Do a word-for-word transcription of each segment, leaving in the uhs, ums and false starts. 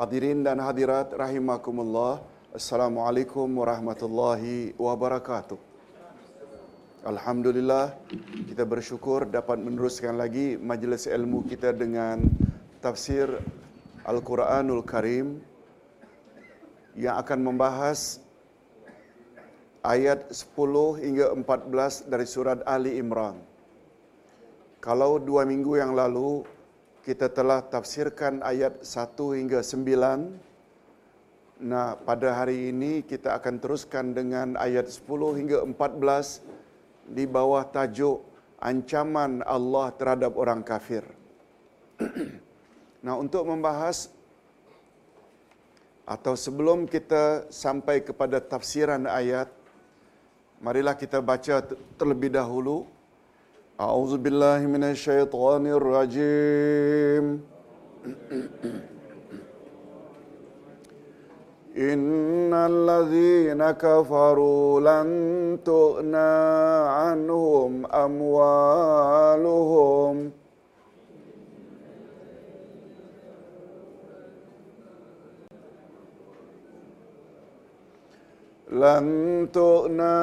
Hadirin dan hadirat rahimakumullah. Assalamualaikum warahmatullahi wabarakatuh. Alhamdulillah, kita bersyukur dapat meneruskan lagi majlis ilmu kita dengan tafsir Al-Quranul Karim yang akan membahas ayat sepuluh hingga empat belas dari surat Ali Imran. Kalau dua minggu yang lalu kita telah tafsirkan ayat satu hingga sembilan. Nah, pada hari ini kita akan teruskan dengan ayat sepuluh hingga empat belas di bawah tajuk ancaman Allah terhadap orang kafir. Nah, untuk membahas atau sebelum kita sampai kepada tafsiran ayat, marilah kita baca terlebih dahulu. أعوذ بالله من الشيطان الرجيم إن الذين كفروا لن تغنى عنهم أموالهم لن تغنى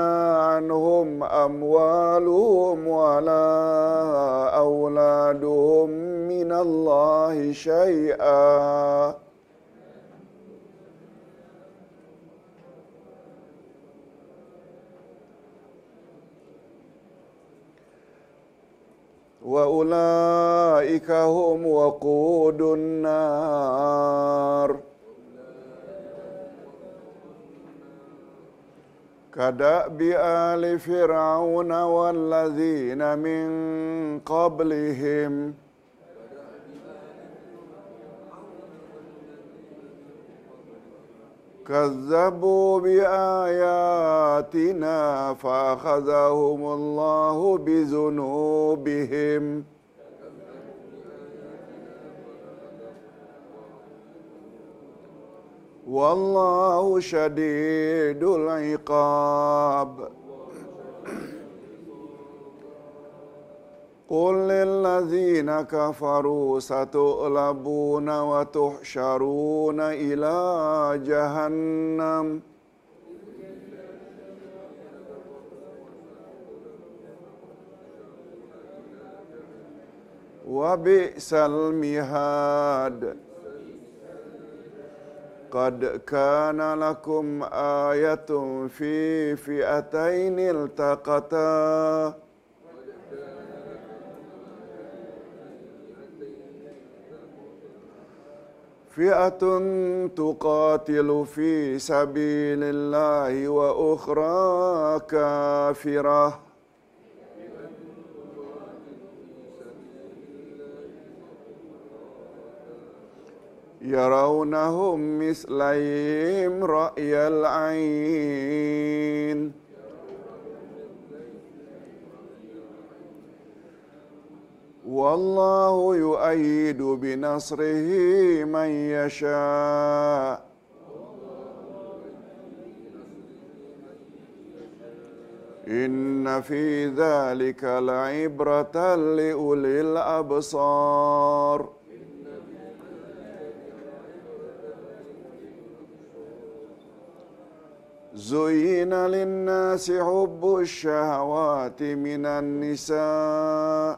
عنهم أموالهم ولا أولادهم من الله شيئا وأولئك هم وقود النار كدأب آل فرعون والذين من قبلهم كذبوا بآياتنا فأخذهم الله بذنوبهم والله شديد العقاب قل للذين كفروا ستغلبون وتحشرون إلى جهنم وبئس المهاد قد كان لكم آية في فئتين التقتا فئة تقاتل في سبيل الله وأخرى كافرة يرونهم مثليهم رأي العين والله يؤيد بنصره من يشاء إن في ذلك لعبرة لأولي الأبصار زين للناس حب الشهوات من النساء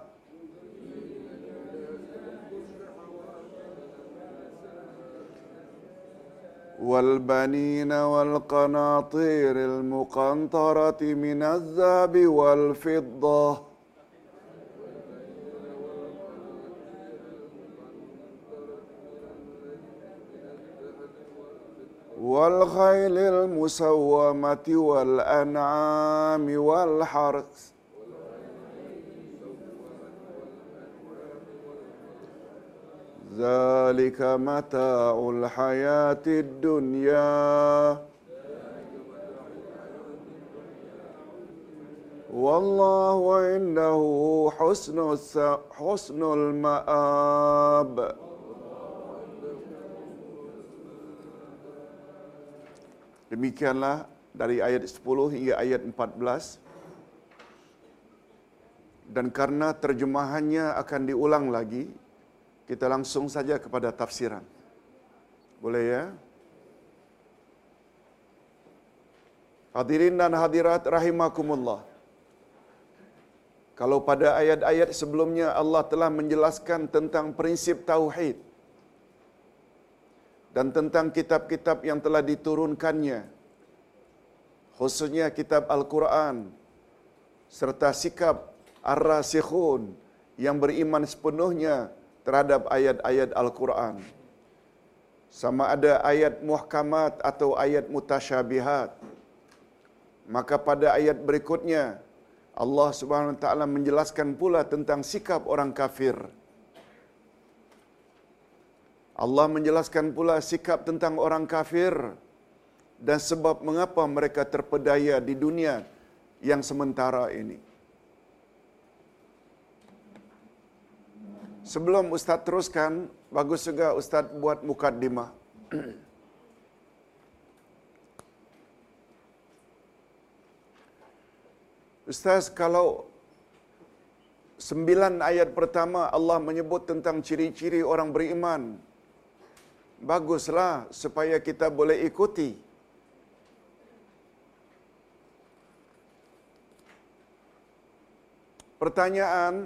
والبنين والقناطير المقنطرة من الذهب والفضة والخيل المسومة والأنعام والحرث ذلك متاع الحياة الدنيا والله عنده حسن حسن المآب Demikianlah dari ayat sepuluh hingga ayat empat belas. Dan karena terjemahannya akan diulang lagi, kita langsung saja kepada tafsiran. Boleh ya? Hadirin dan hadirat rahimakumullah. Kalau pada ayat-ayat sebelumnya Allah telah menjelaskan tentang prinsip tauhid dan tentang kitab-kitab yang telah diturunkannya, khususnya kitab Al-Quran, serta sikap ar-rasikhun yang beriman sepenuhnya terhadap ayat-ayat Al-Quran. Sama ada ayat muhkamat atau ayat mutasyabihat. Maka pada ayat berikutnya Allah Subhanahu wa taala menjelaskan pula tentang sikap orang kafir. Allah menjelaskan pula sikap tentang orang kafir dan sebab mengapa mereka terpedaya di dunia yang sementara ini. Sebelum Ustaz teruskan, bagus juga Ustaz buat mukaddimah. Ustaz, kalau sembilan ayat pertama Allah menyebut tentang ciri-ciri orang beriman, baguslah supaya kita boleh ikuti. Pertanyaan,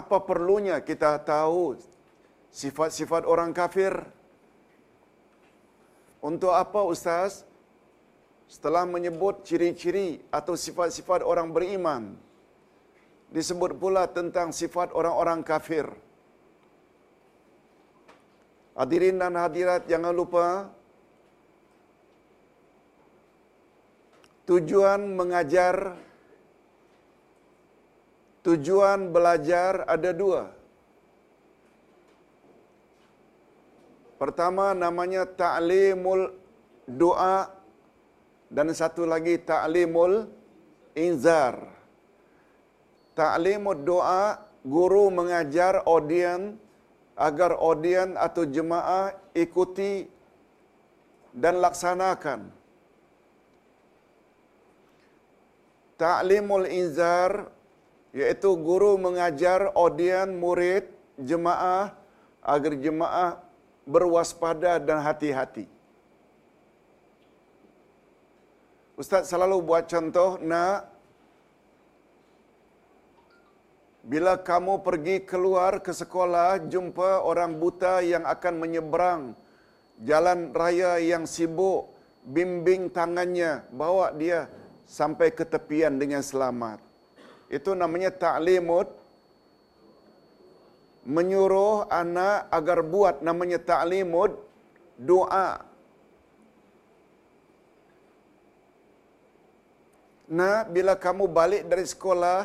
apa perlunya kita tahu sifat-sifat orang kafir? Untuk apa Ustaz? Setelah menyebut ciri-ciri atau sifat-sifat orang beriman, disebut pula tentang sifat orang-orang kafir. Hadirin dan hadirat, jangan lupa tujuan mengajar, tujuan belajar ada dua. Pertama namanya ta'limul doa dan satu lagi ta'limul inzar. Ta'limul doa, guru mengajar audien agar audien atau jemaah ikuti dan laksanakan. Ta'limul inzar iaitu guru mengajar audien, murid, jemaah agar jemaah berwaspada dan hati-hati. Ustaz selalu buat contoh, nak bila kamu pergi keluar ke sekolah jumpa orang buta yang akan menyeberang jalan raya yang sibuk, bimbing tangannya, bawa dia sampai ke tepian dengan selamat. Itu namanya ta'limud, menyuruh anak agar buat, namanya ta'limud doa. Nah, bila kamu balik dari sekolah,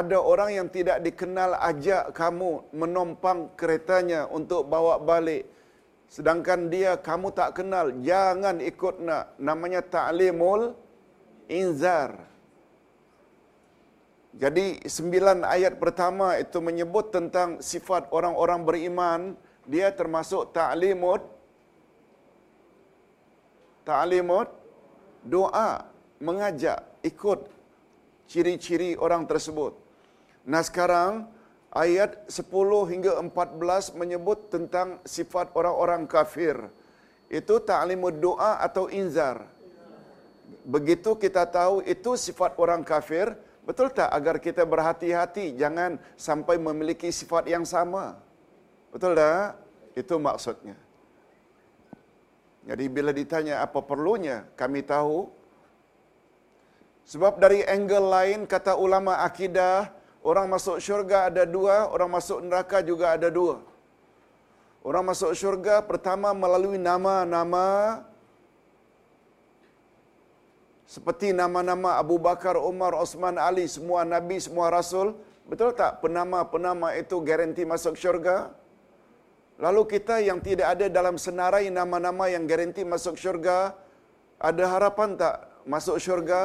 ada orang yang tidak dikenal ajak kamu menompang keretanya untuk bawa balik. Sedangkan dia kamu tak kenal, jangan ikut nak. Namanya ta'limul inzar. Jadi sembilan ayat pertama itu menyebut tentang sifat orang-orang beriman. Dia termasuk ta'limud, ta'limud doa, mengajak ikut ciri-ciri orang tersebut. Nah sekarang ayat sepuluh hingga empat belas menyebut tentang sifat orang-orang kafir. Itu ta'limud doa atau inzar. Begitu kita tahu itu sifat orang kafir, betul tak? Agar kita berhati-hati, jangan sampai memiliki sifat yang sama. Betul tak? Itu maksudnya. Jadi bila ditanya apa perlunya, kami tahu. Sebab dari angle lain, kata ulama akidah, orang masuk syurga ada dua, orang masuk neraka juga ada dua. Orang masuk syurga pertama melalui nama-nama, seperti nama-nama Abu Bakar, Umar, Osman, Ali, semua Nabi, semua Rasul. Betul tak? Penama-penama itu garanti masuk syurga. Lalu kita yang tidak ada dalam senarai nama-nama yang garanti masuk syurga, ada harapan tak masuk syurga?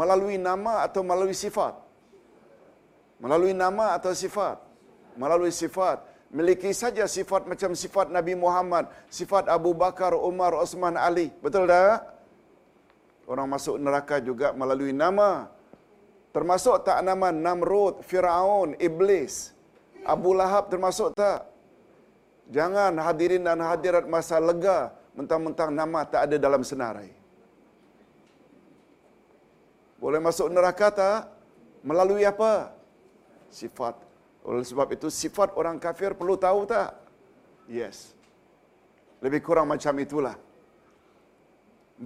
Melalui nama atau melalui sifat? Melalui nama atau sifat? Melalui sifat. Miliki saja sifat macam sifat Nabi Muhammad, sifat Abu Bakar, Umar, Osman, Ali. Betul tak? Orang masuk neraka juga melalui nama. Termasuk tak nama Namrud, Firaun, Iblis, Abu Lahab termasuk tak? Jangan hadirin dan hadirat masa lega mentang-mentang nama tak ada dalam senarai. Boleh masuk neraka tak? Melalui apa? Sifat. Oleh sebab itu sifat orang kafir perlu tahu tak? Yes. Lebih kurang macam itulah.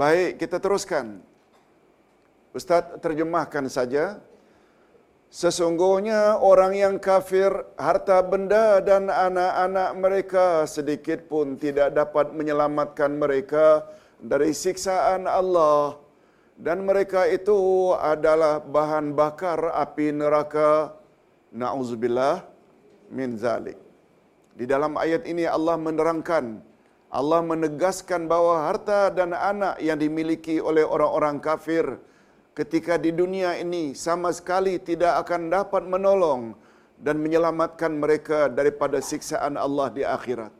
Baik, kita teruskan. Ustaz terjemahkan saja. Sesungguhnya orang yang kafir, harta benda dan anak-anak mereka sedikit pun tidak dapat menyelamatkan mereka dari siksaan Allah, dan mereka itu adalah bahan bakar api neraka. Nauzubillah min zalik. Di dalam ayat ini Allah menerangkan, Allah menegaskan bahawa harta dan anak yang dimiliki oleh orang-orang kafir ketika di dunia ini sama sekali tidak akan dapat menolong dan menyelamatkan mereka daripada siksaan Allah di akhirat.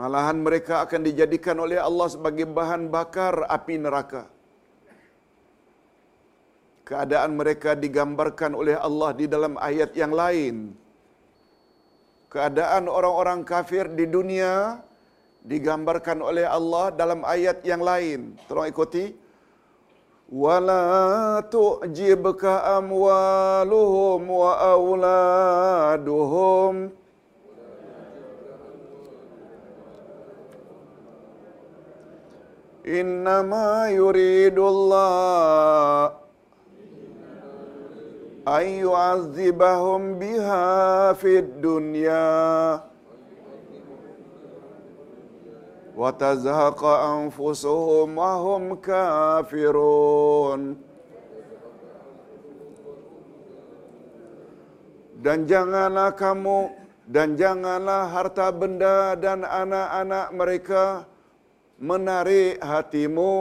Malahan mereka akan dijadikan oleh Allah sebagai bahan bakar api neraka. Keadaan mereka digambarkan oleh Allah di dalam ayat yang lain. Keadaan orang-orang kafir di dunia digambarkan oleh Allah dalam ayat yang lain. Tolong ikuti. Wala tu'jibka amwaluhum wa auladuhum. Innama yuridullah ayyu'azibahum biha fid dunya wa tazhaqa anfusuhum wa hum kafirun. Dan janganlah kamu dan janganlah harta benda dan anak-anak mereka menarik hatimu.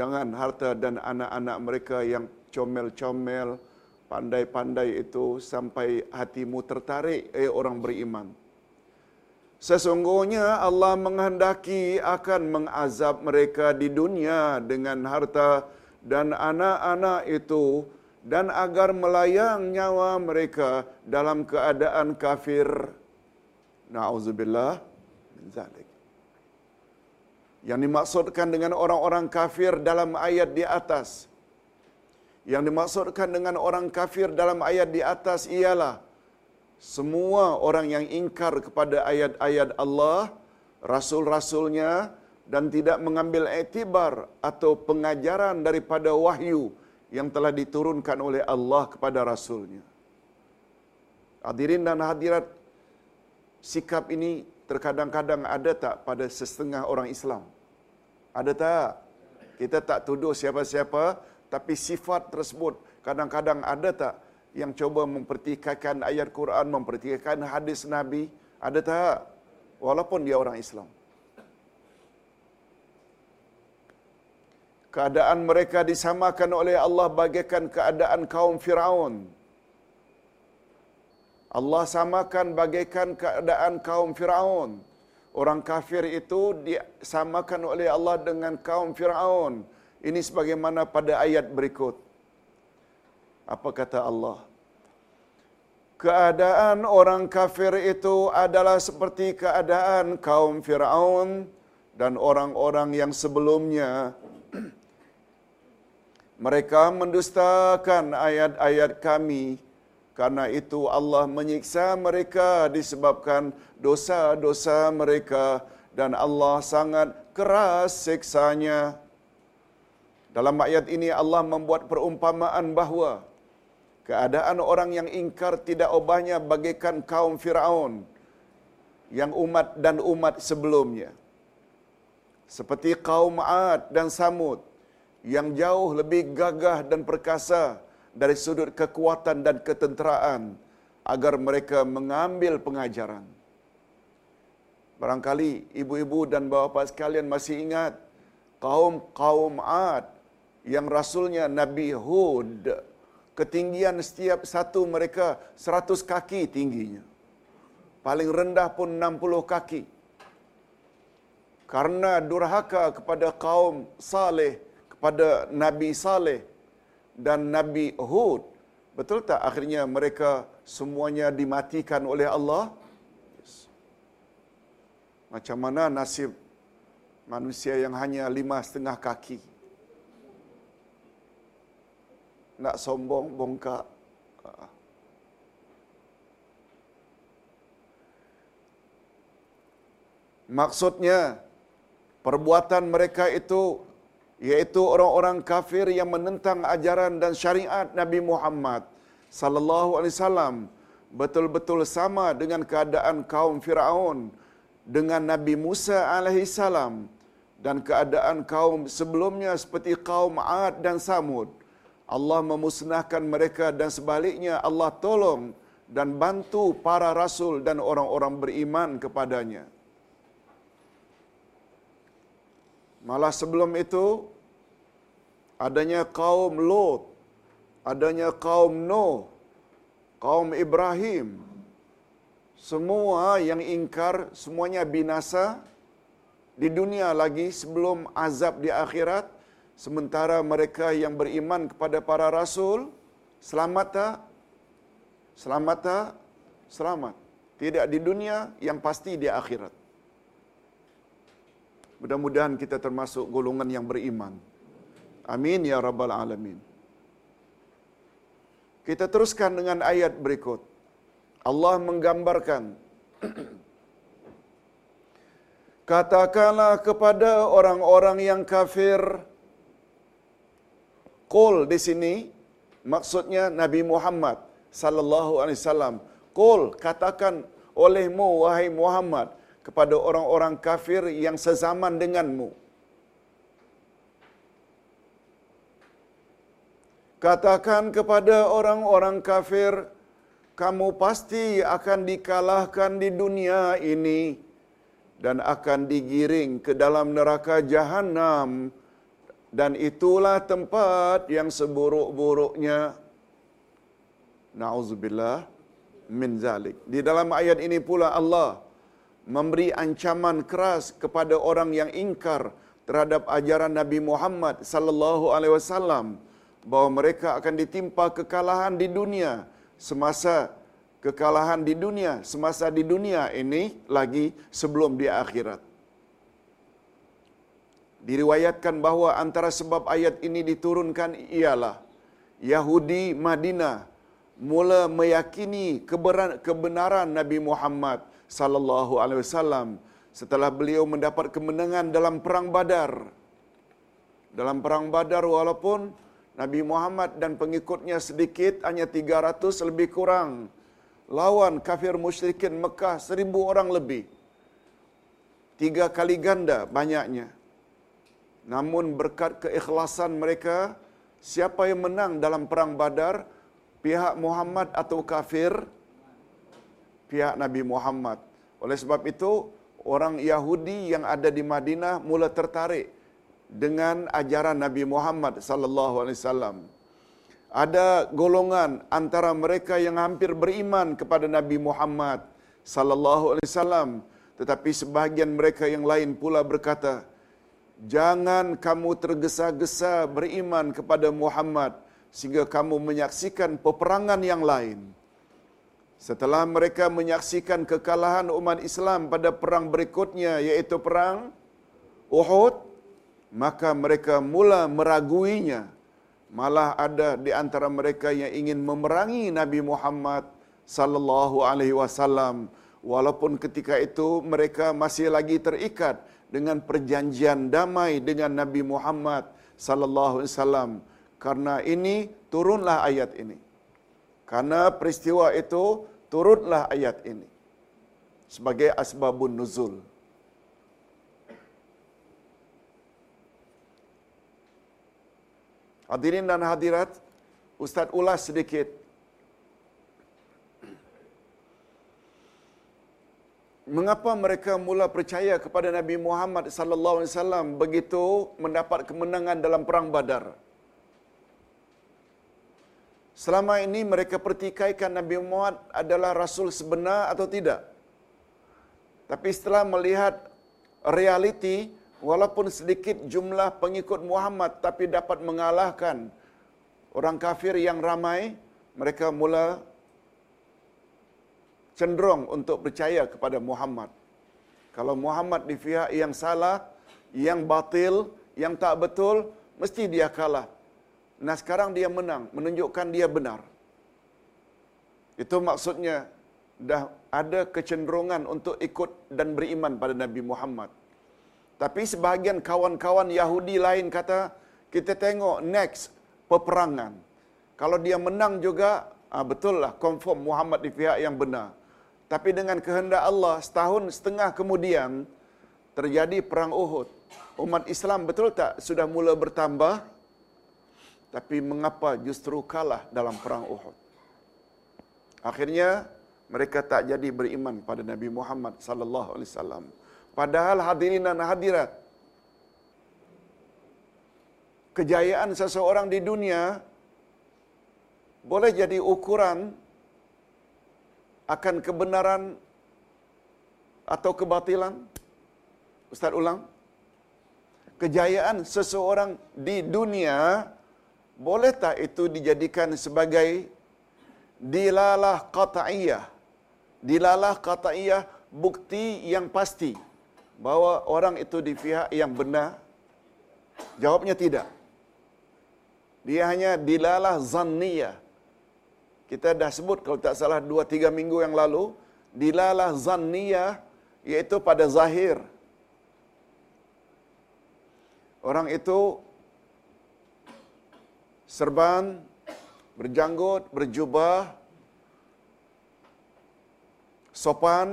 Jangan harta dan anak-anak mereka yang comel-comel, pandai-pandai itu sampai hatimu tertarik, eh orang beriman. Sesungguhnya Allah menghendaki akan mengazab mereka di dunia dengan harta dan anak-anak itu, dan agar melayang nyawa mereka dalam keadaan kafir. Na'udzubillah min zalik. Yang dimaksudkan dengan orang-orang kafir dalam ayat di atas Yang dimaksudkan dengan orang kafir dalam ayat di atas ialah semua orang yang ingkar kepada ayat-ayat Allah, Rasul-Rasulnya, dan tidak mengambil iktibar atau pengajaran daripada wahyu yang telah diturunkan oleh Allah kepada Rasulnya. Hadirin dan hadirat, sikap ini terkadang-kadang ada tak pada setengah orang Islam? Ada tak? Kita tak tuduh siapa-siapa, tapi sifat tersebut kadang-kadang ada tak yang cuba mempertikaikan ayat Quran, mempertikaikan hadis Nabi? Ada tak? Walaupun dia orang Islam. Keadaan mereka disamakan oleh Allah bagaikan keadaan kaum Firaun. Allah samakan bagaikan keadaan kaum Firaun. Orang kafir itu disamakan oleh Allah dengan kaum Firaun. Ini sebagaimana pada ayat berikut. Apa kata Allah? Keadaan orang kafir itu adalah seperti keadaan kaum Firaun dan orang-orang yang sebelumnya. Mereka mendustakan ayat-ayat kami. Karena itu Allah menyiksa mereka disebabkan dosa-dosa mereka, dan Allah sangat keras siksanya. Dalam ayat ini Allah membuat perumpamaan bahawa keadaan orang yang ingkar tidak ubahnya bagaikan kaum Firaun yang umat dan umat sebelumnya. Seperti kaum Ad dan Samud yang jauh lebih gagah dan perkasa dari sudut kekuatan dan ketenteraan, agar mereka mengambil pengajaran. Barangkali ibu-ibu dan bapa sekalian masih ingat kaum-kaum Ad yang rasulnya Nabi Hud, ketinggian setiap satu mereka seratus kaki tingginya, paling rendah pun enam puluh kaki. Karena durhaka kepada kaum Saleh, kepada Nabi Saleh dan Nabi Hud, Betul tak? Akhirnya mereka semuanya dimatikan oleh Allah. Macam mana nasib manusia yang hanya lima setengah kaki? Nak sombong, bongkak. Maksudnya, perbuatan mereka itu iaitu orang-orang kafir yang menentang ajaran dan syariat Nabi Muhammad sallallahu alaihi wasallam betul-betul sama dengan keadaan kaum Firaun dengan Nabi Musa alaihi salam dan keadaan kaum sebelumnya seperti kaum Ad dan Samud. Allah memusnahkan mereka dan sebaliknya Allah tolong dan bantu para rasul dan orang-orang beriman kepadanya. Malah sebelum itu, adanya kaum Lut, adanya kaum Nuh, kaum Ibrahim. Semua yang ingkar, semuanya binasa di dunia lagi sebelum azab di akhirat. Sementara mereka yang beriman kepada para rasul, selamat tak? Selamat tak? Selamat. Tidak di dunia, yang pasti di akhirat. Mudah-mudahan kita termasuk golongan yang beriman. Amin ya rabbal alamin. Kita teruskan dengan ayat berikut. Allah menggambarkan. Katakanlah kepada orang-orang yang kafir. Qul di sini maksudnya Nabi Muhammad sallallahu alaihi wasallam. Qul katakan olehmu wahai Muhammad kepada orang-orang kafir yang sezaman denganmu. Katakan kepada orang-orang kafir, kamu pasti akan dikalahkan di dunia ini dan akan digiring ke dalam neraka jahanam dan itulah tempat yang seburuk-buruknya. Nauzubillah min zalik. Di dalam ayat ini pula Allah memberi ancaman keras kepada orang yang ingkar terhadap ajaran Nabi Muhammad sallallahu alaihi wasallam bahawa mereka akan ditimpa kekalahan di dunia semasa kekalahan di dunia semasa di dunia ini lagi sebelum di akhirat. Diriwayatkan bahawa antara sebab ayat ini diturunkan ialah Yahudi Madinah mula meyakini kebenaran Nabi Muhammad sallallahu alaihi wasallam setelah beliau mendapat kemenangan dalam perang Badar. Dalam perang Badar walaupun Nabi Muhammad dan pengikutnya sedikit hanya tiga ratus lebih kurang lawan kafir musyrikin Mekah seribu orang lebih. Tiga kali ganda banyaknya. Namun berkat keikhlasan mereka siapa yang menang dalam perang Badar? Pihak Muhammad atau kafir? Pihak Nabi Muhammad. Oleh sebab itu, orang Yahudi yang ada di Madinah mula tertarik dengan ajaran Nabi Muhammad sallallahu alaihi wasallam. Ada golongan antara mereka yang hampir beriman kepada Nabi Muhammad sallallahu alaihi wasallam, tetapi sebahagian mereka yang lain pula berkata, "Jangan kamu tergesa-gesa beriman kepada Muhammad sehingga kamu menyaksikan peperangan yang lain." Setelah mereka menyaksikan kekalahan umat Islam pada perang berikutnya iaitu perang Uhud, maka mereka mula meraguinya. Malah ada di antara mereka yang ingin memerangi Nabi Muhammad sallallahu alaihi wasallam walaupun ketika itu mereka masih lagi terikat dengan perjanjian damai dengan Nabi Muhammad sallallahu alaihi wasallam. Karena ini turunlah ayat ini. Karena peristiwa itu turunlah ayat ini sebagai asbabun nuzul. Hadirin dan hadirat, Ustaz ulas sedikit. Mengapa mereka mula percaya kepada Nabi Muhammad sallallahu alaihi wasallam begitu mendapat kemenangan dalam perang Badar? Selama ini mereka pertikaikan Nabi Muhammad adalah rasul sebenar atau tidak. Tapi setelah melihat realiti, walaupun sedikit jumlah pengikut Muhammad tapi dapat mengalahkan orang kafir yang ramai, mereka mula cenderung untuk percaya kepada Muhammad. Kalau Muhammad di pihak yang salah, yang batil, yang tak betul, mesti dia kalah. Nah sekarang dia menang, menunjukkan dia benar. Itu maksudnya dah ada kecenderungan untuk ikut dan beriman pada Nabi Muhammad. Tapi sebahagian kawan-kawan Yahudi lain kata, kita tengok next peperangan. Kalau dia menang juga, ah, betul lah, confirm Muhammad di pihak yang benar. Tapi dengan kehendak Allah, setahun setengah kemudian, terjadi Perang Uhud. Umat Islam betul tak sudah mula bertambah? Tapi mengapa justru kalah dalam Perang Uhud? Akhirnya, mereka tak jadi beriman pada Nabi Muhammad sallallahu alaihi wasallam. Padahal hadirin dan hadirat, kejayaan seseorang di dunia boleh jadi ukuran akan kebenaran atau kebatilan. Ustaz ulang. Kejayaan seseorang di dunia boleh tak itu dijadikan sebagai dilalah qat'iyah? Dilalah qat'iyah, bukti yang pasti bahwa orang itu di pihak yang benar? Jawabnya tidak. Dia hanya dilalah zanniyah. Kita dah sebut kalau tak salah dua tiga minggu yang lalu, dilalah zanniyah iaitu pada zahir. Orang itu serban, berjanggut, berjubah, sopan,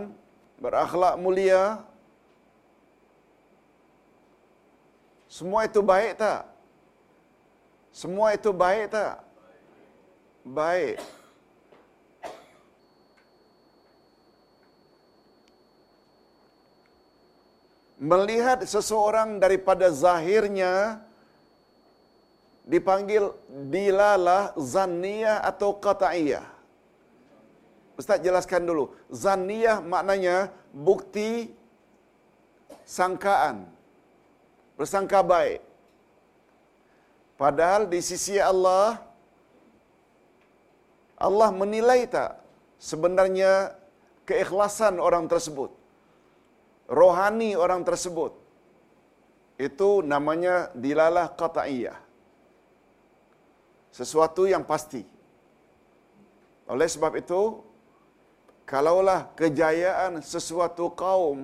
berakhlak mulia. Semua itu baik tak? Semua itu baik tak? Baik. Melihat seseorang daripada zahirnya dipanggil dilalah zanniyah atau qat'iyah. Ustaz jelaskan dulu. Zanniyah maknanya bukti sangkaan. Bersangka baik. Padahal di sisi Allah, Allah menilai tak sebenarnya keikhlasan orang tersebut, rohani orang tersebut. Itu namanya dilalah qat'iyah. Sesuatu yang pasti. Oleh sebab itu, kalaulah kejayaan sesuatu kaum,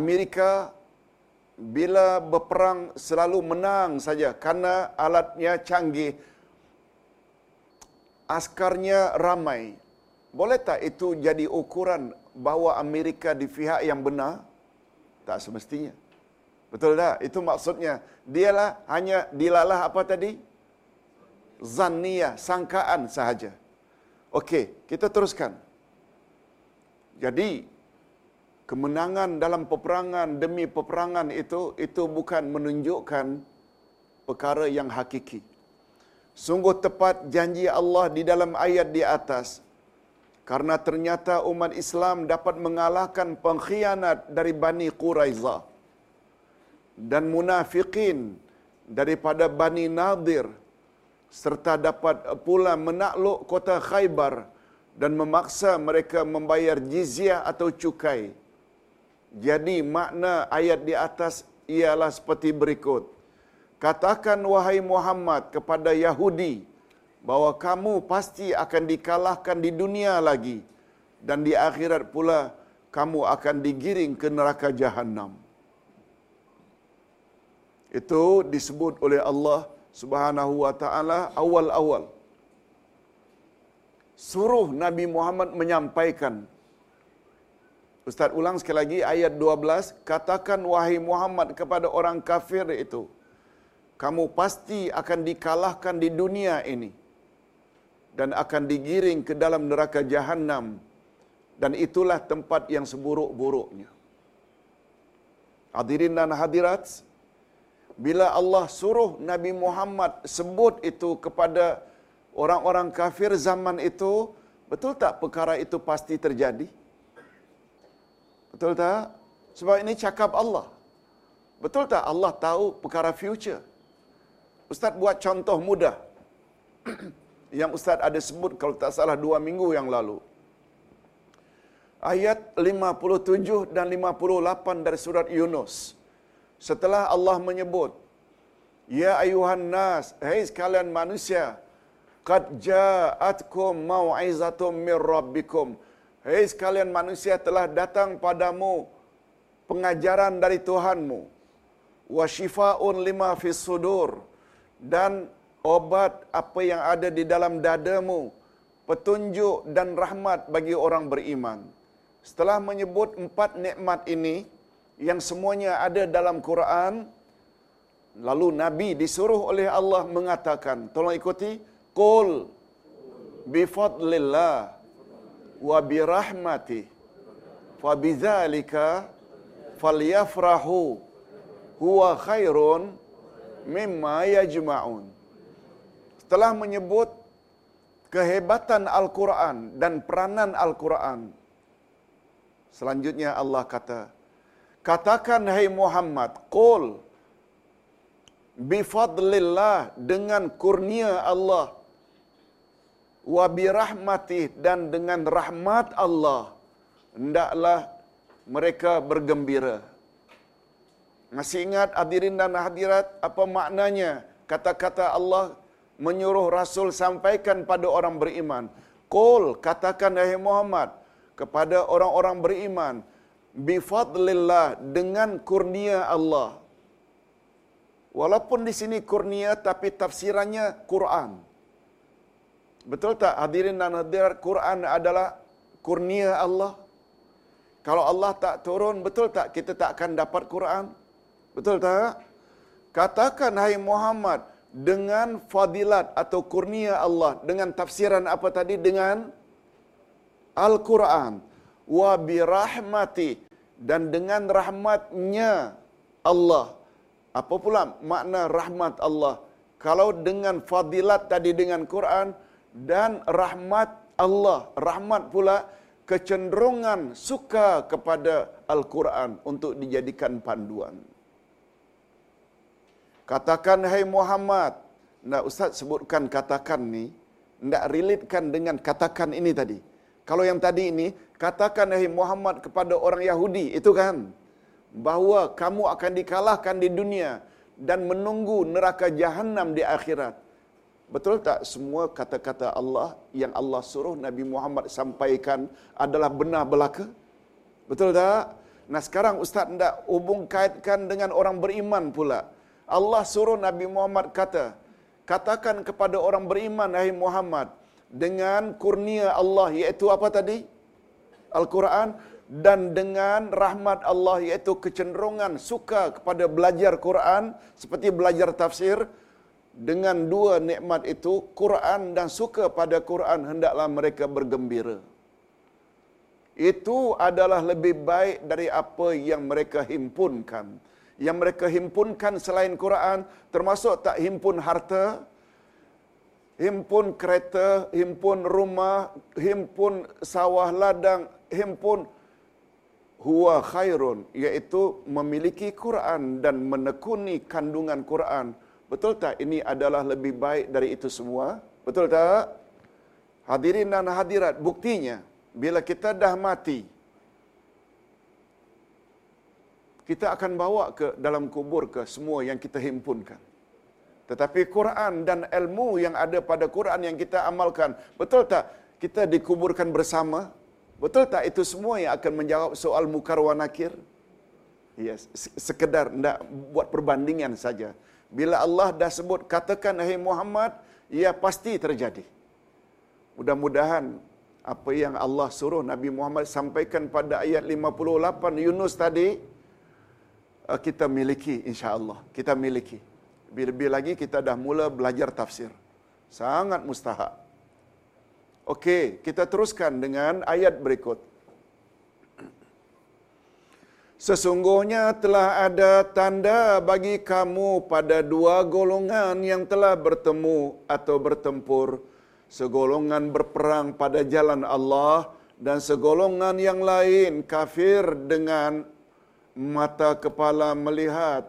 Amerika bila berperang selalu menang saja karena alatnya canggih, askarnya ramai. Boleh tak itu jadi ukuran bahawa Amerika di pihak yang benar? Tak semestinya. Betul tak? Itu maksudnya. Dialah hanya dilalah apa tadi? Zanniyah, sangkaan sahaja. Okey, kita teruskan. Jadi, kemenangan dalam peperangan demi peperangan itu, itu bukan menunjukkan perkara yang hakiki. Sungguh tepat janji Allah di dalam ayat di atas. Karena ternyata umat Islam dapat mengalahkan pengkhianat dari Bani Quraizah dan munafikin daripada Bani Nadir, serta dapat pula menakluk kota Khaybar dan memaksa mereka membayar jizyah atau cukai. Jadi makna ayat di atas ialah seperti berikut. Katakan wahai Muhammad kepada Yahudi bahwa kamu pasti akan dikalahkan di dunia lagi dan di akhirat pula kamu akan digiring ke neraka jahanam. Itu disebut oleh Allah Subhanahu wa taala awal-awal. Suruh Nabi Muhammad menyampaikan. Ustaz ulang sekali lagi ayat dua belas, katakan wahai Muhammad kepada orang kafir itu, kamu pasti akan dikalahkan di dunia ini dan akan digiring ke dalam neraka jahanam, dan itulah tempat yang seburuk-buruknya. Hadirin dan hadirat, bila Allah suruh Nabi Muhammad sebut itu kepada orang-orang kafir zaman itu, betul tak perkara itu pasti terjadi? Betul tak? Sebab ini cakap Allah. Betul tak Allah tahu perkara future? Ustaz buat contoh mudah. yang Ustaz ada sebut kalau tak salah dua minggu yang lalu. Ayat lima puluh tujuh dan lima puluh lapan dari surat Yunus. Setelah Allah menyebut, ya ayuhan nas, hai sekalian manusia, qad ja'atkum mau'izatum min rabbikum. Hai sekalian manusia, telah datang padamu pengajaran dari Tuhanmu. Wa shifaa'un lima fis sudur, dan obat apa yang ada di dalam dadamu, petunjuk dan rahmat bagi orang beriman. Setelah menyebut empat nikmat ini yang semuanya ada dalam Quran, lalu Nabi disuruh oleh Allah mengatakan, tolong ikuti, qul bi fadlillah wa bi rahmatih fa bidzalika falyafrahu huwa khairun mimma yajma'un. Setelah menyebut kehebatan Al-Quran dan peranan Al-Quran, selanjutnya Allah kata, katakan hai Muhammad, qul bifadlillah, dengan kurnia Allah, wa birahmatih, dan dengan rahmat Allah hendaklah mereka bergembira. Masih ingat hadirin dan hadirat apa maknanya kata-kata Allah menyuruh Rasul sampaikan pada orang beriman? Qul, katakan hai Muhammad kepada orang-orang beriman, bifadlillah, dengan kurnia Allah. Walaupun di sini kurnia tapi tafsirannya Quran. Betul tak hadirin dan hadirat, Quran adalah kurnia Allah. Kalau Allah tak turun, betul tak kita tak akan dapat Quran? Betul tak? Katakan hai Muhammad dengan fadilat atau kurnia Allah, dengan tafsiran apa tadi? Dengan Al-Quran. Wa birahmati, dan dengan rahmatnya Allah. Apa pula makna rahmat Allah? Kalau dengan fadilat tadi dengan Quran dan rahmat Allah, rahmat pula kecenderungan suka kepada Al-Quran untuk dijadikan panduan. Katakan hai Muhammad. Nah, Ustaz sebutkan katakan ni, nak relatekan dengan katakan ini tadi. Kalau yang tadi ini, katakan hai Muhammad kepada orang Yahudi, itu kan, bahawa kamu akan dikalahkan di dunia dan menunggu neraka jahanam di akhirat. Betul tak? Semua kata-kata Allah yang Allah suruh Nabi Muhammad sampaikan adalah benar belaka. Betul tak? Nah, sekarang Ustaz nak hubung kaitkan dengan orang beriman pula. Allah suruh Nabi Muhammad kata, katakan kepada orang beriman hai Muhammad dengan kurnia Allah, iaitu apa tadi? Al-Quran, dan dengan rahmat Allah, iaitu kecenderungan suka kepada belajar Quran seperti belajar tafsir. Dengan dua nikmat itu, Quran dan suka pada Quran, hendaklah mereka bergembira. Itu adalah lebih baik dari apa yang mereka himpunkan. Yang mereka himpunkan selain Quran, termasuk tak himpun harta, himpun kereta, himpun rumah, himpun sawah ladang, himpun huwa khairun, iaitu memiliki Quran dan menekuni kandungan Quran. Betul tak? Ini adalah lebih baik dari itu semua. Betul tak? Hadirin dan hadirat, buktinya bila kita dah mati, kita akan bawa ke dalam kubur ke semua yang kita himpunkan. Tetapi Quran dan ilmu yang ada pada Quran yang kita amalkan, betul tak kita dikuburkan bersama? Betul tak itu semua yang akan menjawab soal mungkar wa nakir? Yes, sekedar nak buat perbandingan saja. Bila Allah dah sebut katakan hai Muhammad, ia pasti terjadi. Mudah-mudahan apa yang Allah suruh Nabi Muhammad sampaikan pada ayat lima puluh lapan Yunus tadi kita miliki, insya-Allah. Kita miliki. Bila-bila lagi kita dah mula belajar tafsir. Sangat mustahak. Okey, kita teruskan dengan ayat berikut. Sesungguhnya telah ada tanda bagi kamu pada dua golongan yang telah bertemu atau bertempur. Segolongan berperang pada jalan Allah dan segolongan yang lain kafir dengan mata kepala melihat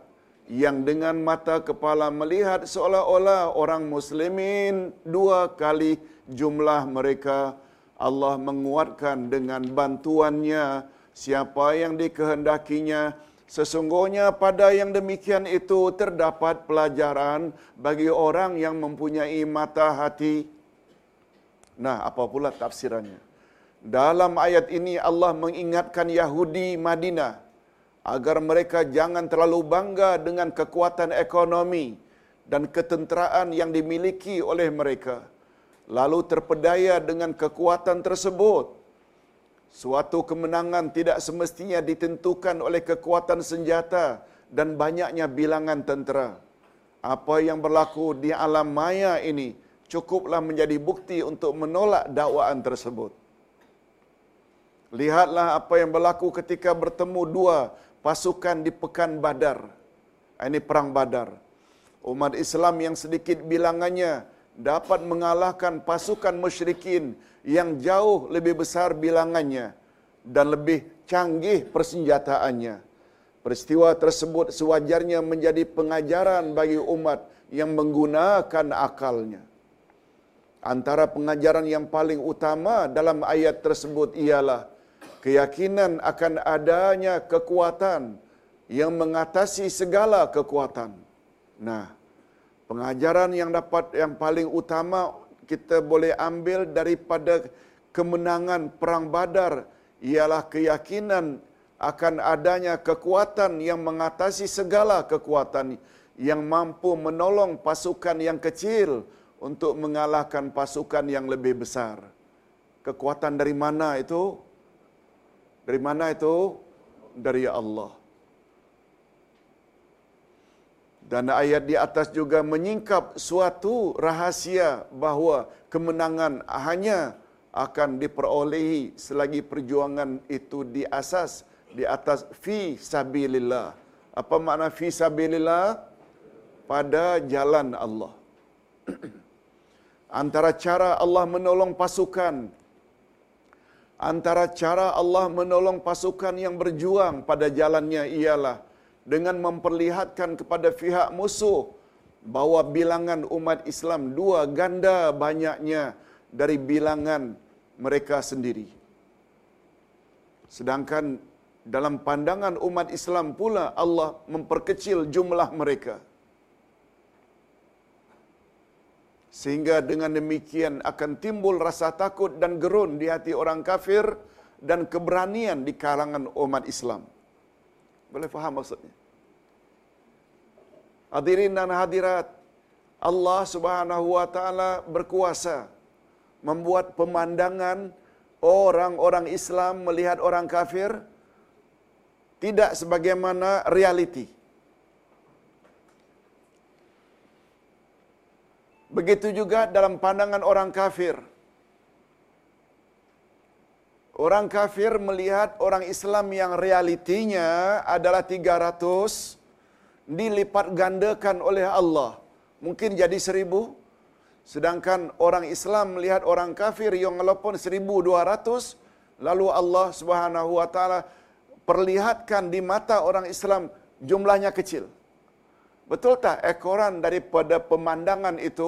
yang dengan mata kepala melihat seolah-olah orang muslimin dua kali jumlah mereka. Allah menguatkan dengan bantuannya siapa yang dikehendakinya. Sesungguhnya pada yang demikian itu terdapat pelajaran bagi orang yang mempunyai mata hati. Nah, apa pula tafsirannya? Dalam ayat ini Allah mengingatkan Yahudi Madinah agar mereka jangan terlalu bangga dengan kekuatan ekonomi dan ketenteraan yang dimiliki oleh mereka, lalu terpedaya dengan kekuatan tersebut. Suatu kemenangan tidak semestinya ditentukan oleh kekuatan senjata dan banyaknya bilangan tentera. Apa yang berlaku di alam maya ini cukuplah menjadi bukti untuk menolak dakwaan tersebut. Lihatlah apa yang berlaku ketika bertemu dua pasukan di Pekan Badar. Ini Perang Badar. Umat Islam yang sedikit bilangannya dapat mengalahkan pasukan musyrikin yang jauh lebih besar bilangannya dan lebih canggih persenjataannya. Peristiwa tersebut sewajarnya menjadi pengajaran bagi umat yang menggunakan akalnya. Antara pengajaran yang paling utama dalam ayat tersebut ialah keyakinan akan adanya kekuatan yang mengatasi segala kekuatan. Nah, pengajaran yang dapat yang paling utama kita boleh ambil daripada kemenangan Perang Badar ialah keyakinan akan adanya kekuatan yang mengatasi segala kekuatan yang mampu menolong pasukan yang kecil untuk mengalahkan pasukan yang lebih besar. Kekuatan dari mana itu? Dari mana itu? Dari Allah. Dan ayat di atas juga menyingkap suatu rahasia bahawa kemenangan hanya akan diperolehi selagi perjuangan itu di asas di atas fi sabilillah. Apa makna fi sabilillah? Pada jalan Allah. Antara cara Allah menolong pasukan Antara cara Allah menolong pasukan yang berjuang pada jalannya ialah dengan memperlihatkan kepada pihak musuh bahawa bilangan umat Islam dua ganda banyaknya dari bilangan mereka sendiri. Sedangkan dalam pandangan umat Islam pula Allah memperkecil jumlah mereka. Sehingga dengan demikian akan timbul rasa takut dan gerun di hati orang kafir dan keberanian di kalangan umat Islam. Boleh faham maksudnya? Hadirin dan hadirat, Allah Subhanahu wa taala berkuasa membuat pemandangan orang-orang Islam melihat orang kafir tidak sebagaimana realiti. Begitu juga dalam pandangan orang kafir. Orang kafir melihat orang Islam yang realitinya adalah tiga ratus dilipat gandakan oleh Allah. Mungkin jadi seribu. Sedangkan orang Islam melihat orang kafir yang walaupun seribu dua ratus. Lalu Allah Subhanahu wa taala perlihatkan di mata orang Islam jumlahnya kecil. Betul tak ekoran daripada pemandangan itu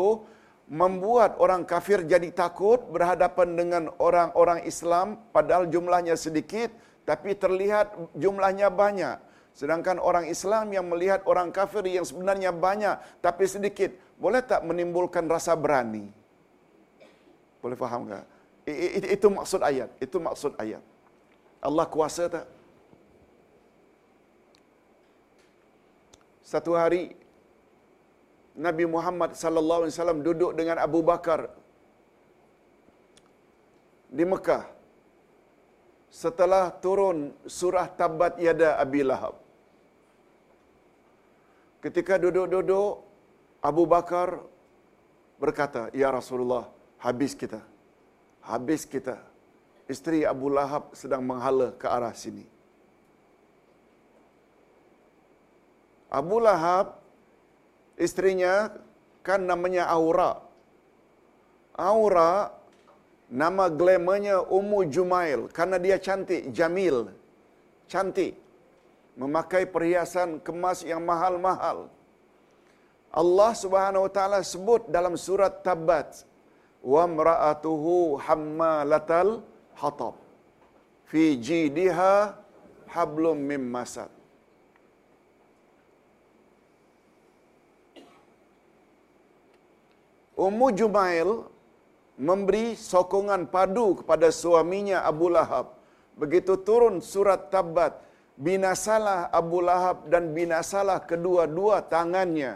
membuat orang kafir jadi takut berhadapan dengan orang-orang Islam padahal jumlahnya sedikit tapi terlihat jumlahnya banyak. Sedangkan orang Islam yang melihat orang kafir yang sebenarnya banyak tapi sedikit, boleh tak menimbulkan rasa berani? Boleh faham tak? Itu maksud ayat. Itu maksud ayat. Allah kuasa tak? Satu hari Nabi Muhammad sallallahu alaihi wasallam duduk dengan Abu Bakar di Mekah setelah turun surah Tabbat Yada Abi Lahab. Ketika duduk-duduk Abu Bakar berkata, "Ya Rasulullah, habis kita. Habis kita. Isteri Abu Lahab sedang menghala ke arah sini." Abu Lahab, istrinya kan namanya Aura. Aura, nama glamournya Ummu Jumail, karena dia cantik, Jamil, cantik. memakai perhiasan kemas yang mahal-mahal. Allah Subhanahu wa taala sebut dalam surat Tabat, wa imra'atuhu hammalatal hatab fi jidiha hablum mim masad. Ummu Jumail memberi sokongan padu kepada suaminya Abu Lahab. Begitu turun surat Tabat, binasalah Abu Lahab dan binasalah kedua-dua tangannya,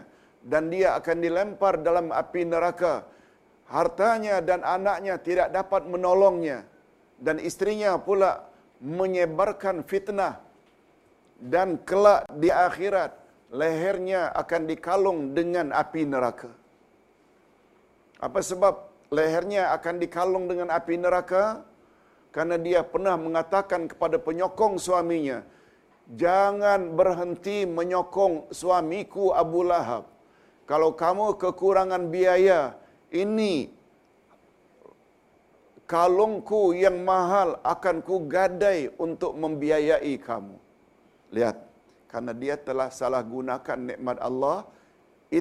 dan dia akan dilempar dalam api neraka. Hartanya dan anaknya tidak dapat menolongnya, dan istrinya pula menyebarkan fitnah, dan kelak di akhirat lehernya akan dikalung dengan api neraka. Apa sebab lehernya akan dikalung dengan api neraka? Karena dia pernah mengatakan kepada penyokong suaminya, jangan berhenti menyokong suamiku Abu Lahab. Kalau kamu kekurangan biaya, ini kalungku yang mahal akan ku gadai untuk membiayai kamu. Lihat, karena dia telah salah gunakan nikmat Allah,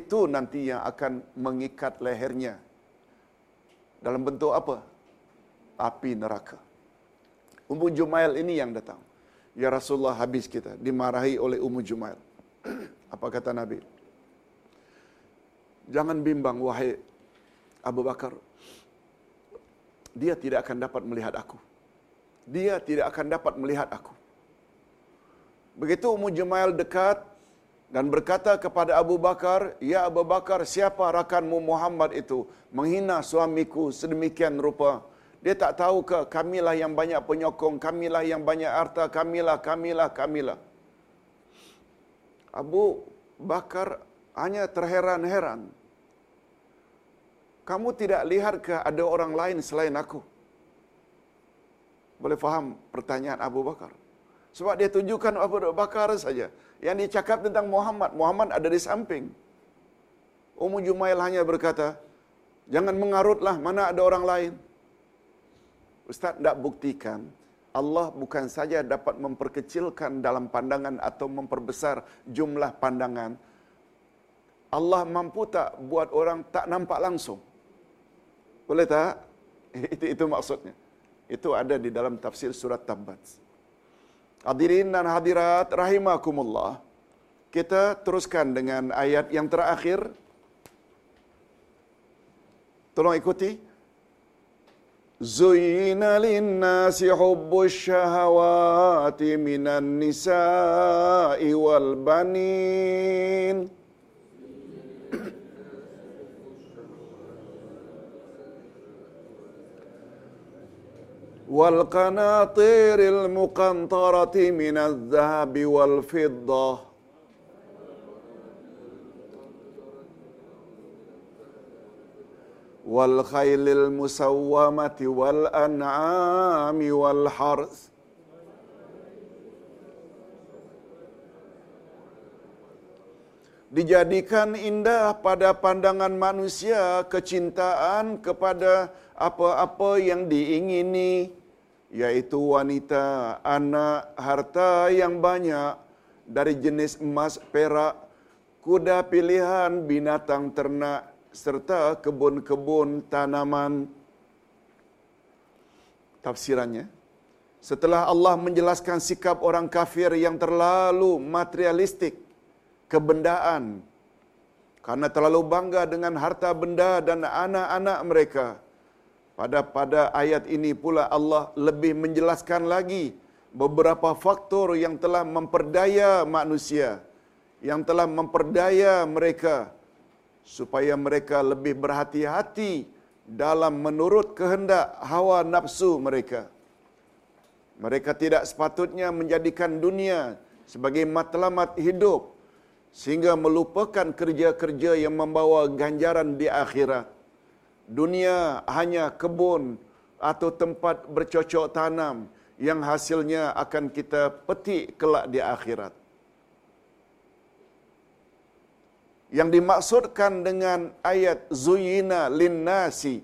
itu nanti yang akan mengikat lehernya. Dalam bentuk apa? Api neraka. Ummu Jumail ini yang datang. Ya Rasulullah, habis kita dimarahi oleh Ummu Jumail. Apa kata Nabi? Jangan bimbang wahai Abu Bakar. Dia tidak akan dapat melihat aku. Dia tidak akan dapat melihat aku. Begitu Ummu Jumail dekat dan berkata kepada Abu Bakar, "Ya Abu Bakar, siapa rakanmu Muhammad itu menghina suamiku sedemikian rupa? Dia tak tahu ke kamilah yang banyak penyokong, kamilah yang banyak harta, kamilah, kamilah, kamilah." Abu Bakar hanya terheran-heran. Kamu tidak lihat ke ada orang lain selain aku? Boleh faham pertanyaan Abu Bakar? Sebab dia tunjukkan Abu Bakar saja. Yang dicakap tentang Muhammad, Muhammad ada di samping. Ummu Jumail hanya berkata, jangan mengarutlah, mana ada orang lain. Ustaz nak buktikan, Allah bukan saja dapat memperkecilkan dalam pandangan atau memperbesar jumlah pandangan. Allah mampu tak buat orang tak nampak langsung? Boleh tak? Itu, itu maksudnya. Itu ada di dalam tafsir surat Tabat. Hadirin dan hadirat rahimakumullah. Kita teruskan dengan ayat yang terakhir. Tolong ikuti. Zuyyina lin-nasi hubbush shahawati minan nisa'i wal banin. وَالْقَنَاطِيرِ الْمُقَنْطَرَةِ مِنَ الذَّهَبِ وَالْفِضَّةِ وَالْخَيْلِ الْمُسَوَّمَةِ وَالْأَنْعَامِ وَالْحَرْثِ dijadikan indah pada pandangan manusia kecintaan kepada apa-apa yang diingini, yaitu wanita, anak, harta yang banyak dari jenis emas, perak, kuda pilihan, binatang ternak, serta kebun-kebun tanaman. Tafsirannya, setelah Allah menjelaskan sikap orang kafir yang terlalu materialistik, kebendaan, karena terlalu bangga dengan harta benda dan anak-anak mereka. Pada pada ayat ini pula Allah lebih menjelaskan lagi beberapa faktor yang telah memperdaya manusia, yang telah memperdaya mereka supaya mereka lebih berhati-hati dalam menurut kehendak hawa nafsu mereka. Mereka tidak sepatutnya menjadikan dunia sebagai matlamat hidup sehingga melupakan kerja-kerja yang membawa ganjaran di akhirat. Dunia hanya kebun atau tempat bercocok tanam yang hasilnya akan kita petik kelak di akhirat. Yang dimaksudkan dengan ayat Zuyyina lin-nasi,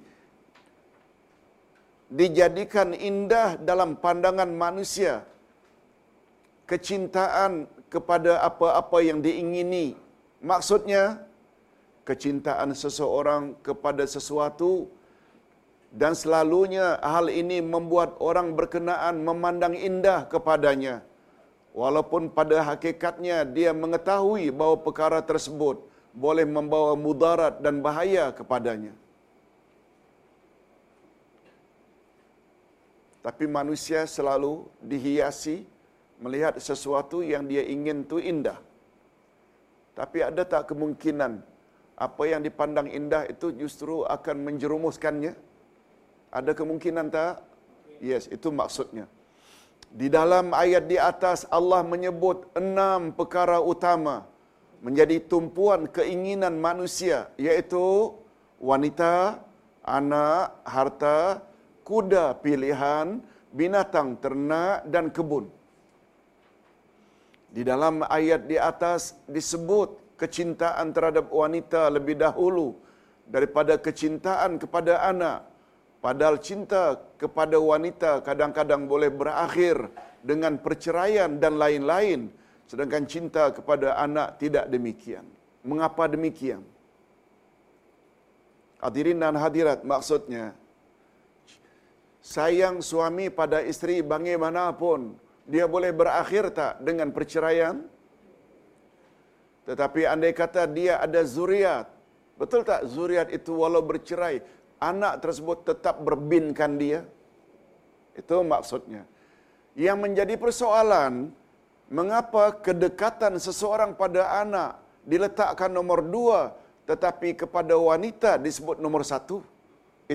dijadikan indah dalam pandangan manusia kecintaan kepada apa-apa yang diingini. Maksudnya, kecintaan seseorang kepada sesuatu, dan selalunya hal ini membuat orang berkenaan memandang indah kepadanya, walaupun pada hakikatnya dia mengetahui bahawa perkara tersebut boleh membawa mudarat dan bahaya kepadanya. Tapi manusia selalu dihiasi melihat sesuatu yang dia ingin tu indah. Tapi ada tak kemungkinan apa yang dipandang indah itu justru akan menjerumuskannya? Ada kemungkinan tak? Yes, itu maksudnya. Di dalam ayat di atas Allah menyebut enam perkara utama menjadi tumpuan keinginan manusia, iaitu wanita, anak, harta, kuda pilihan, binatang ternak dan kebun. Di dalam ayat di atas disebut kecintaan terhadap wanita lebih dahulu daripada kecintaan kepada anak. Padahal cinta kepada wanita kadang-kadang boleh berakhir dengan perceraian dan lain-lain. Sedangkan cinta kepada anak tidak demikian. Mengapa demikian? Hadirin dan hadirat, maksudnya sayang suami pada isteri bagaimanapun, dia boleh berakhir tak dengan perceraian? Tetapi andai kata dia ada zuriat, betul tak zuriat itu walau bercerai, anak tersebut tetap berbinkan dia? Itu maksudnya. Yang menjadi persoalan, mengapa kedekatan seseorang pada anak diletakkan nomor dua, tetapi kepada wanita disebut nomor satu?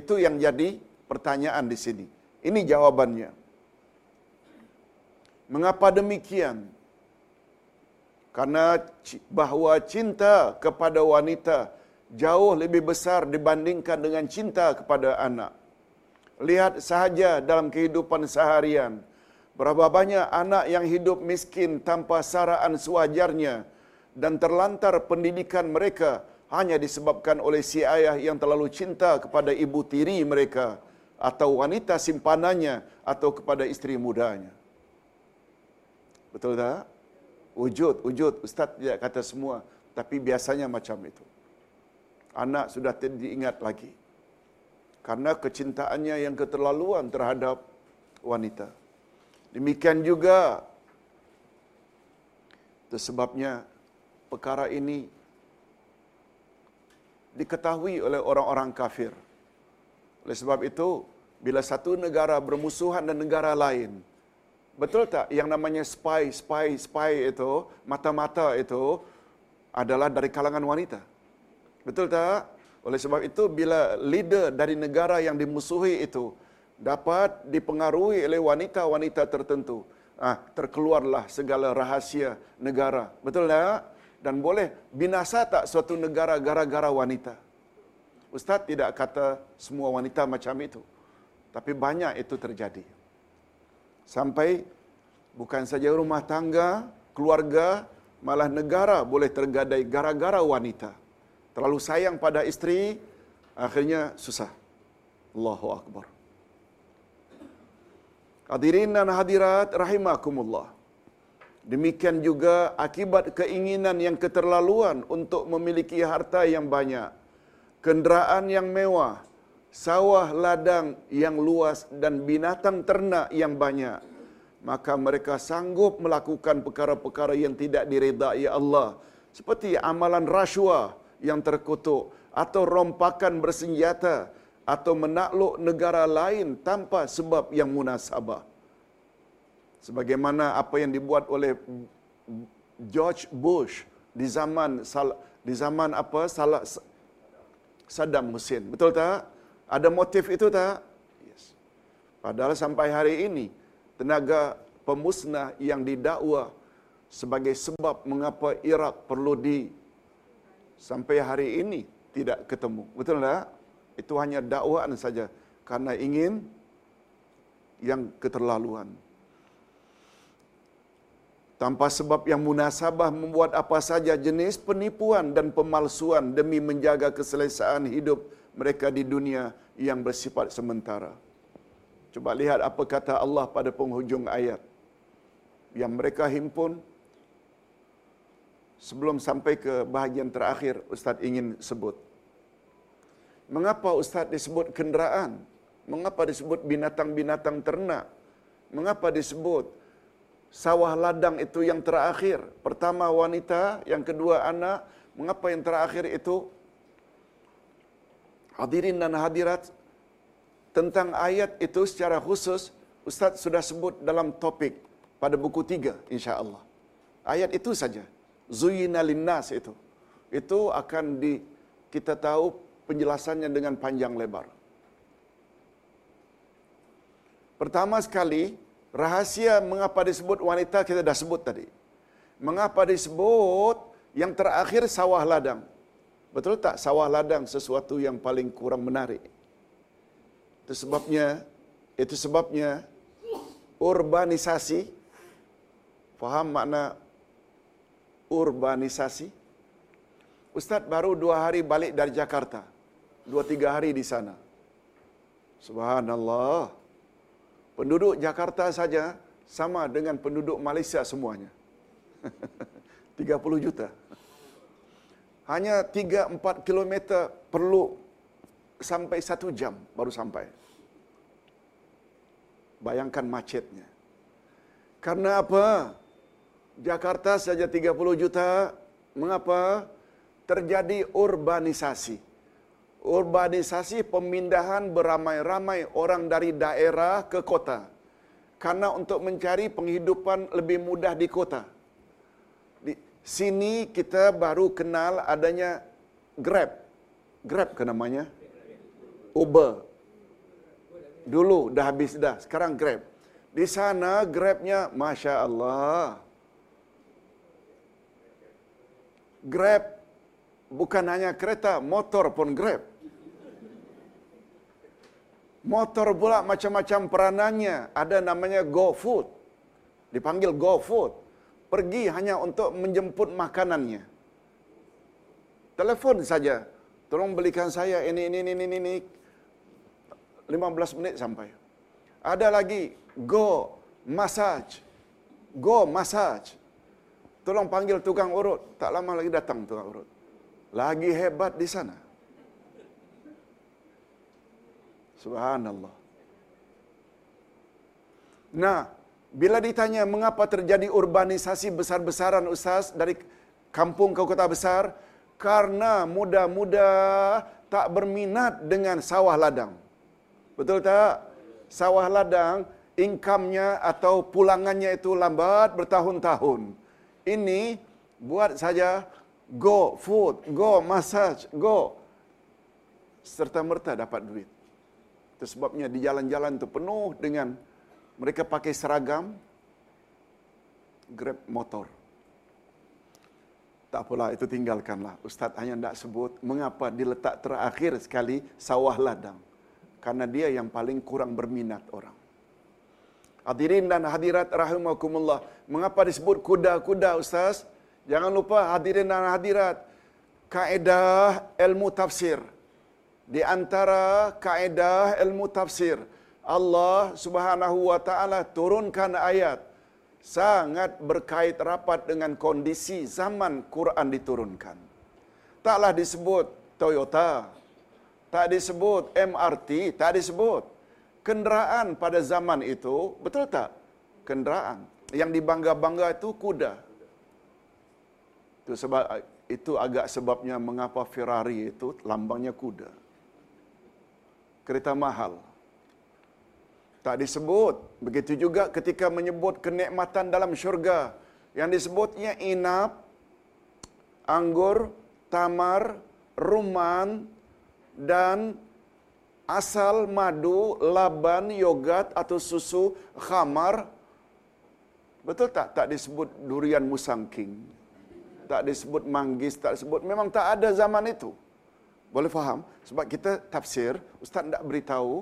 Itu yang jadi pertanyaan di sini. Ini jawabannya. Mengapa demikian? Karena bahawa cinta kepada wanita jauh lebih besar dibandingkan dengan cinta kepada anak. Lihat sahaja dalam kehidupan seharian, berapa banyak anak yang hidup miskin tanpa saraan sewajarnya dan terlantar pendidikan mereka hanya disebabkan oleh si ayah yang terlalu cinta kepada ibu tiri mereka, atau wanita simpanannya, atau kepada isteri mudanya. Betul tak? Wujud, wujud. Ustaz tidak kata semua, tapi biasanya macam itu. Anak sudah tidak diingat lagi karena kecintaannya yang keterlaluan terhadap wanita. Demikian juga. Itu sebabnya perkara ini diketahui oleh orang-orang kafir. Oleh sebab itu, bila satu negara bermusuhan dengan negara lain, betul tak yang namanya spy, spy, spy itu, mata-mata itu adalah dari kalangan wanita? Betul tak? Oleh sebab itu, bila leader dari negara yang dimusuhi itu dapat dipengaruhi oleh wanita-wanita tertentu, ah, terkeluarlah segala rahasia negara. Betul tak? Dan boleh binasa tak suatu negara gara-gara wanita? Ustaz tidak kata semua wanita macam itu, tapi banyak itu terjadi. Sampai bukan saja rumah tangga, keluarga, malah negara boleh tergadai gara-gara wanita. Terlalu sayang pada isteri, akhirnya susah. Allahu Akbar. Hadirin dan hadirat rahimakumullah. Demikian juga akibat keinginan yang keterlaluan untuk memiliki harta yang banyak, kenderaan yang mewah, sawah ladang yang luas dan binatang ternak yang banyak, maka mereka sanggup melakukan perkara-perkara yang tidak diredai Allah, seperti amalan rasuah yang terkutuk, atau rompakan bersenjata, atau menakluk negara lain tanpa sebab yang munasabah, sebagaimana apa yang dibuat oleh George Bush di zaman di zaman apa salah Saddam Hussein. Betul tak? Ada motif itu tak? Yes. Padahal sampai hari ini tenaga pemusnah yang didakwa sebagai sebab mengapa Iraq perlu di sampai hari ini tidak ketemu. Betul tak? Itu hanya dakwaan saja karena ingin yang keterlaluan. Tanpa sebab yang munasabah membuat apa saja jenis penipuan dan pemalsuan demi menjaga keselesaan hidup mereka di dunia yang bersifat sementara. Coba lihat apa kata Allah pada penghujung ayat. Yang mereka himpun sebelum sampai ke bahagian terakhir Ustaz ingin sebut. Mengapa Ustaz disebut kenderaan? Mengapa disebut binatang-binatang ternak? Mengapa disebut sawah ladang itu yang terakhir? Pertama wanita, yang kedua anak. Mengapa yang terakhir itu? Hadirin dan hadirat, tentang ayat itu secara khusus Ustaz sudah sebut dalam topik pada buku tiga, insya-Allah. Ayat itu saja, Zuyina linnas itu. Itu akan di kita tahu penjelasannya dengan panjang lebar. Pertama sekali, rahasia mengapa disebut wanita kita dah sebut tadi. Mengapa disebut yang terakhir sawah ladang? Betul tak? Sawah ladang sesuatu yang paling kurang menarik. Itu sebabnya, itu sebabnya urbanisasi. Faham makna urbanisasi? Ustaz baru dua hari balik dari Jakarta. Dua tiga hari di sana. Subhanallah. Penduduk Jakarta saja sama dengan penduduk Malaysia semuanya. tiga puluh juta. Hanya tiga empat kilometer perlu sampai satu jam baru sampai. Bayangkan macetnya. Karena apa? Jakarta saja tiga puluh juta. Mengapa? Terjadi urbanisasi. Urbanisasi pemindahan beramai-ramai orang dari daerah ke kota. Karena untuk mencari penghidupan lebih mudah di kota. Di sini kita baru kenal adanya Grab. Grab ke namanya? Uber. Dulu dah habis dah, sekarang Grab. Di sana Grabnya Masya Allah. Grab bukan hanya kereta, motor pun Grab. Motor pula macam-macam peranannya. Ada namanya GoFood. Dipanggil GoFood. Pergi hanya untuk menjemput makanannya. Telepon saja. Tolong belikan saya ini, ini, ini, ini, ini. lima belas menit sampai. Ada lagi Go Massage. Go Massage. Tolong panggil tukang urut. Tak lama lagi datang tukang urut. Lagi hebat di sana. Subhanallah. Nah, bila ditanya mengapa terjadi urbanisasi besar-besaran Ustaz dari kampung ke kota besar, karena muda-muda tak berminat dengan sawah ladang. Betul tak? Sawah ladang, income-nya atau pulangannya itu lambat bertahun-tahun. Ini buat saja Go Food, Go Massage, Go. Serta-merta dapat duit. Itu sebabnya di jalan-jalan itu penuh dengan mereka pakai seragam Grab motor. Tak pula, itu tinggalkanlah. Ustaz hanya tidak sebut mengapa diletak terakhir sekali sawah ladang. Karena dia yang paling kurang berminat orang. Hadirin dan hadirat rahimakumullah. Mengapa disebut kuda-kuda Ustaz? Jangan lupa hadirin dan hadirat. Kaedah ilmu tafsir. Di antara kaedah ilmu tafsir, Allah subhanahu wa ta'ala turunkan ayat. Sangat berkait rapat dengan kondisi zaman Quran diturunkan. Taklah disebut Toyota. Tak disebut M R T, tak disebut. Kenderaan pada zaman itu, betul tak? Kenderaan. Yang dibangga-bangga itu kuda. Itu sebab, itu agak sebabnya mengapa Ferrari itu lambangnya kuda. Kereta mahal. Tak disebut. Begitu juga ketika menyebut kenikmatan dalam syurga. Yang disebutnya inap, anggur, tamar, rumman, dan asal, madu, laban, yogurt atau susu, khamar. Betul tak? Tak disebut durian Musang King. Tak disebut manggis, tak disebut. Memang tak ada zaman itu. Boleh faham? Sebab kita tafsir, Ustaz tak beritahu.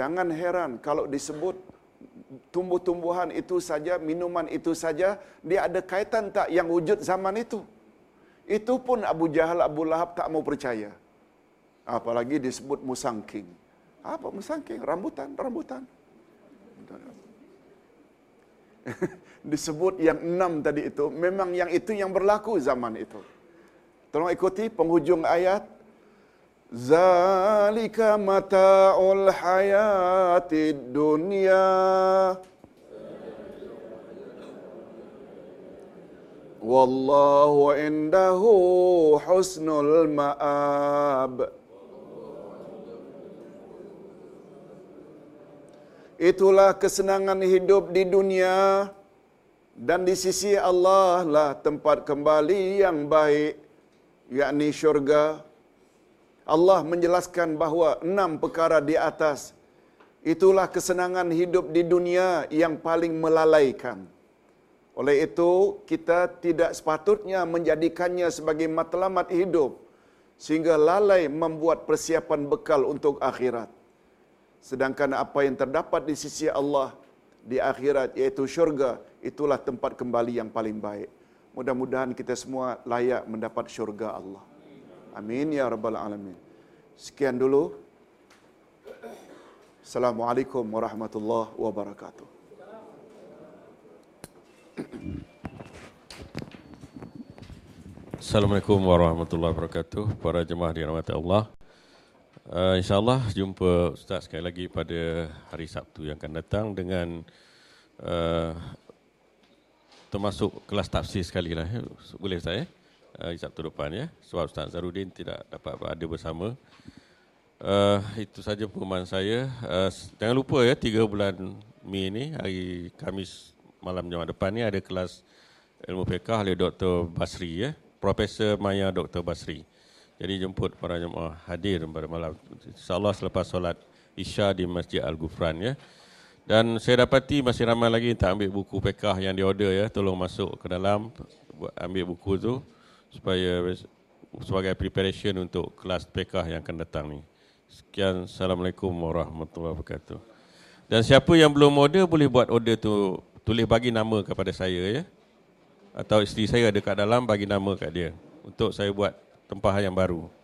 Jangan heran kalau disebut tumbuh-tumbuhan itu saja, minuman itu saja, dia ada kaitan tak yang wujud zaman itu? Itu pun Abu Jahal, Abu Lahab tak mau percaya. Apalagi disebut Musang King. Apa Musang King? Rambutan, rambutan. disebut yang enam tadi itu, memang yang itu yang berlaku zaman itu. Tolong ikuti penghujung ayat. Zalika mata'ul hayatid dunya wallahu indahu husnul ma'ab. Itulah kesenangan hidup di dunia, dan di sisi Allah lah tempat kembali yang baik, yakni syurga. Allah menjelaskan bahawa enam perkara di atas itulah kesenangan hidup di dunia yang paling melalaikan. Oleh itu, kita tidak sepatutnya menjadikannya sebagai matlamat hidup sehingga lalai membuat persiapan bekal untuk akhirat. Sedangkan apa yang terdapat di sisi Allah di akhirat, iaitu syurga, itulah tempat kembali yang paling baik. Mudah-mudahan kita semua layak mendapat syurga Allah. Amin ya rabbal alamin. Sekian dulu. Assalamualaikum warahmatullahi wabarakatuh. Assalamualaikum warahmatullahi wabarakatuh. Para jemaah dirahmati Allah. Uh, InsyaAllah jumpa Ustaz sekali lagi pada hari Sabtu yang akan datang dengan uh, termasuk kelas tafsir sekali lah. Ya. Boleh Ustaz ya? Hari uh, Sabtu depan ya. Sebab Ustaz Zarudin tidak dapat ada bersama. Uh, itu saja pengumuman saya. Uh, jangan lupa ya, tiga bulan Mei ni, hari Khamis malam jam depan ni ada kelas ilmu fiqah oleh Dr Basri ya. Profesor Maya Dr Basri. Jadi jemput para jemaah hadir pada malam, insyaAllah selepas solat Isya di Masjid Al-Ghufran ya. Dan saya dapati masih ramai lagi tak ambil buku pekah yang diorder ya. Tolong masuk ke dalam, ambil buku tu supaya sebagai preparation untuk kelas pekah yang akan datang ni. Sekian, Assalamualaikum warahmatullahi wabarakatuh. Dan siapa yang belum order boleh buat order tu, tulis bagi nama kepada saya ya. Atau isteri saya ada kat dalam, bagi nama kat dia untuk saya buat tempahan yang baru.